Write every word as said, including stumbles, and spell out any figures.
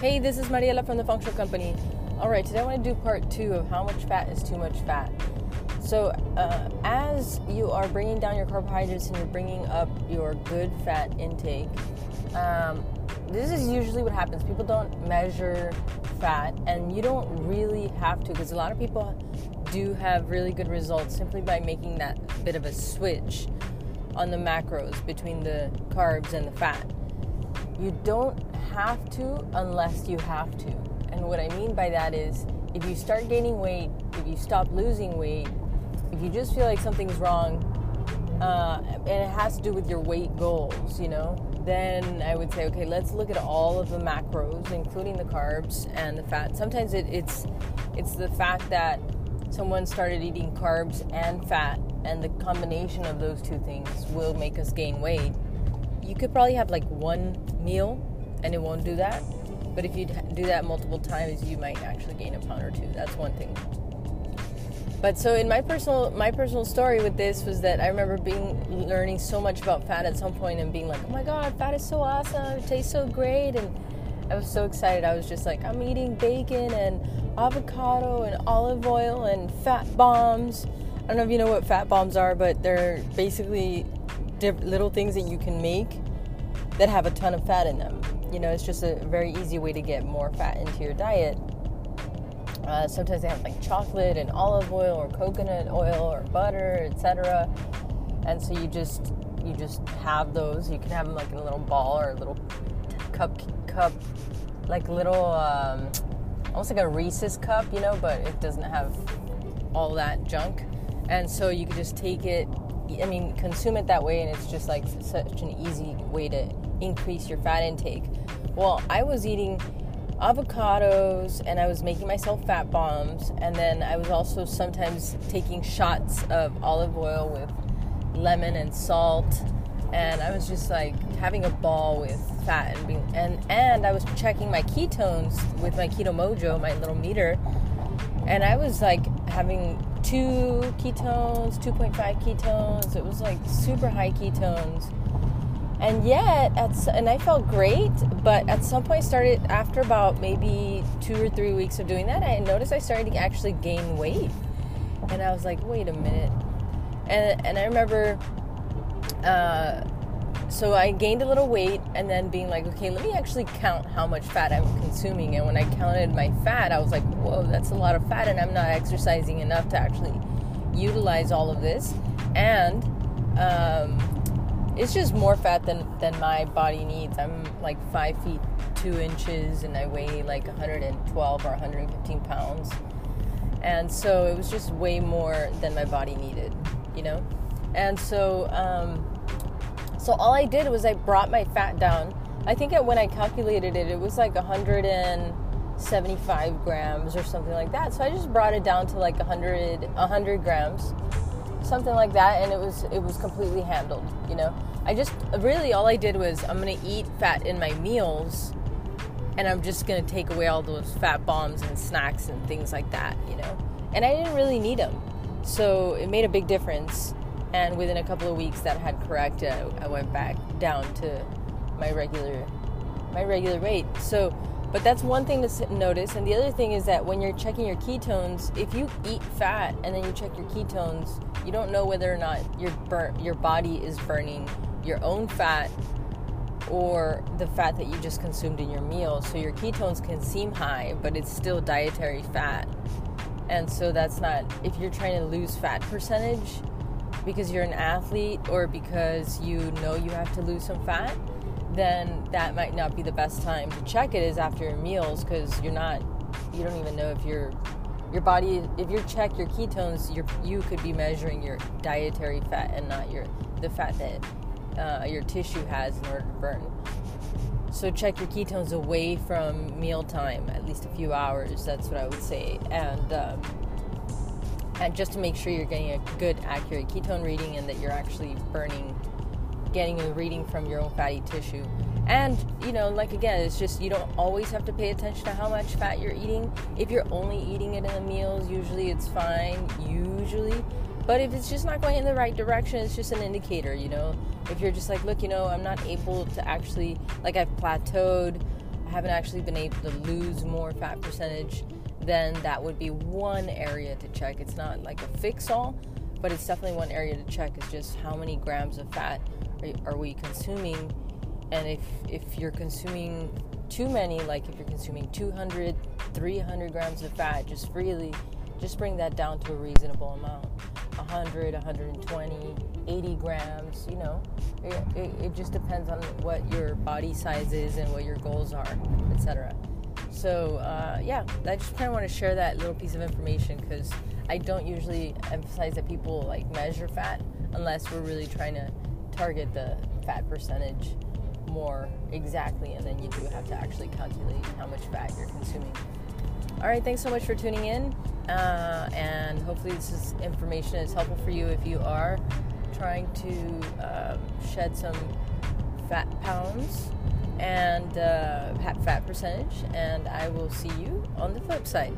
Hey, this is Mariela from The Functional Company. Alright, today I want to do part two of how much fat is too much fat. So uh, as you are bringing down your carbohydrates and you're bringing up your good fat intake, um, this is usually what happens. People don't measure fat, and you don't really have to, because a lot of people do have really good results simply by making that bit of a switch on the macros between the carbs and the fat. You don't have to unless you have to. And what I mean by that is, if you start gaining weight, if you stop losing weight, if you just feel like something's wrong, uh, and it has to do with your weight goals, you know, then I would say, okay, let's look at all of the macros, including the carbs and the fat. Sometimes it, it's it's the fact that someone started eating carbs and fat, and the combination of those two things will make us gain weight. You could probably have like one meal and it won't do that, but if you do that multiple times, you might actually gain a pound or two. That's one thing. But so in my personal my personal story with this was that I remember being learning so much about fat at some point and being like, oh my god, fat is so awesome, it tastes so great, and I was so excited. I was just like, I'm eating bacon and avocado and olive oil and fat bombs. I don't know if you know what fat bombs are, but they're basically little things that you can make that have a ton of fat in them. You know, it's just a very easy way to get more fat into your diet. Uh, sometimes they have like chocolate and olive oil or coconut oil or butter, et cetera. And so you just you just have those. You can have them like in a little ball or a little cup, cup like little, um, almost like a Reese's cup, you know, but it doesn't have all that junk. And so you can just take it, I mean, consume it that way, and it's just like such an easy way to increase your fat intake. Well, I was eating avocados, and I was making myself fat bombs, and then I was also sometimes taking shots of olive oil with lemon and salt, and I was just like having a ball with fat, and being, and, and I was checking my ketones with my Keto Mojo, my little meter, and I was like having two ketones, two point five ketones. It was like super high ketones. And yet, at, and I felt great, but at some point started, after about maybe two or three weeks of doing that, I noticed I started to actually gain weight. And I was like, wait a minute. And, and I remember, uh, so I gained a little weight, and then being like, okay, let me actually count how much fat I'm consuming. And when I counted my fat, I was like, whoa, that's a lot of fat, and I'm not exercising enough to actually utilize all of this. And um, it's just more fat than, than my body needs. I'm like five feet, two inches, and I weigh like one hundred twelve or one hundred fifteen pounds. And so it was just way more than my body needed, you know? And so... Um, So all I did was I brought my fat down. I think when I calculated it, it was like one hundred seventy-five grams or something like that. So I just brought it down to like one hundred, one hundred grams, something like that, and it was it was completely handled, you know. I just really all I did was I'm gonna eat fat in my meals, and I'm just gonna take away all those fat bombs and snacks and things like that, you know. And I didn't really need them, so it made a big difference. And within a couple of weeks that had corrected, I went back down to my regular my regular weight. So, but that's one thing to notice. And the other thing is that when you're checking your ketones, if you eat fat and then you check your ketones, you don't know whether or not your bur- your body is burning your own fat or the fat that you just consumed in your meal. So your ketones can seem high, but it's still dietary fat. And so that's not, if you're trying to lose fat percentage, because you're an athlete or because you know you have to lose some fat, then that might not be the best time to check it, is after your meals, because you're not, you don't even know if your your body, if you check your ketones, you you could be measuring your dietary fat and not your the fat that uh, your tissue has in order to burn. So check your ketones away from mealtime, at least a few hours. That's what I would say. And. Um, And just to make sure you're getting a good, accurate ketone reading, and that you're actually burning, getting a reading from your own fatty tissue. And, you know, like again, it's just, you don't always have to pay attention to how much fat you're eating. If you're only eating it in the meals, usually it's fine, usually. But if it's just not going in the right direction, it's just an indicator, you know. If you're just like, look, you know, I'm not able to actually, like I've plateaued, haven't actually been able to lose more fat percentage, then that would be one area to check. It's not like a fix-all, but it's definitely one area to check, is just how many grams of fat are, are we consuming. And if if you're consuming too many, like if you're consuming two hundred, three hundred grams of fat just freely, just bring that down to a reasonable amount. one hundred, one twenty, eighty grams, you know. It, it, it just depends on what your body size is and what your goals are, et cetera. So, uh, yeah, I just kind of want to share that little piece of information, because I don't usually emphasize that people, like, measure fat unless we're really trying to target the fat percentage more exactly, and then you do have to actually calculate how much fat you're consuming. All right, thanks so much for tuning in, uh, and hopefully this is information is helpful for you if you are trying to uh, shed some fat pounds and uh, fat percentage, and I will see you on the flip side.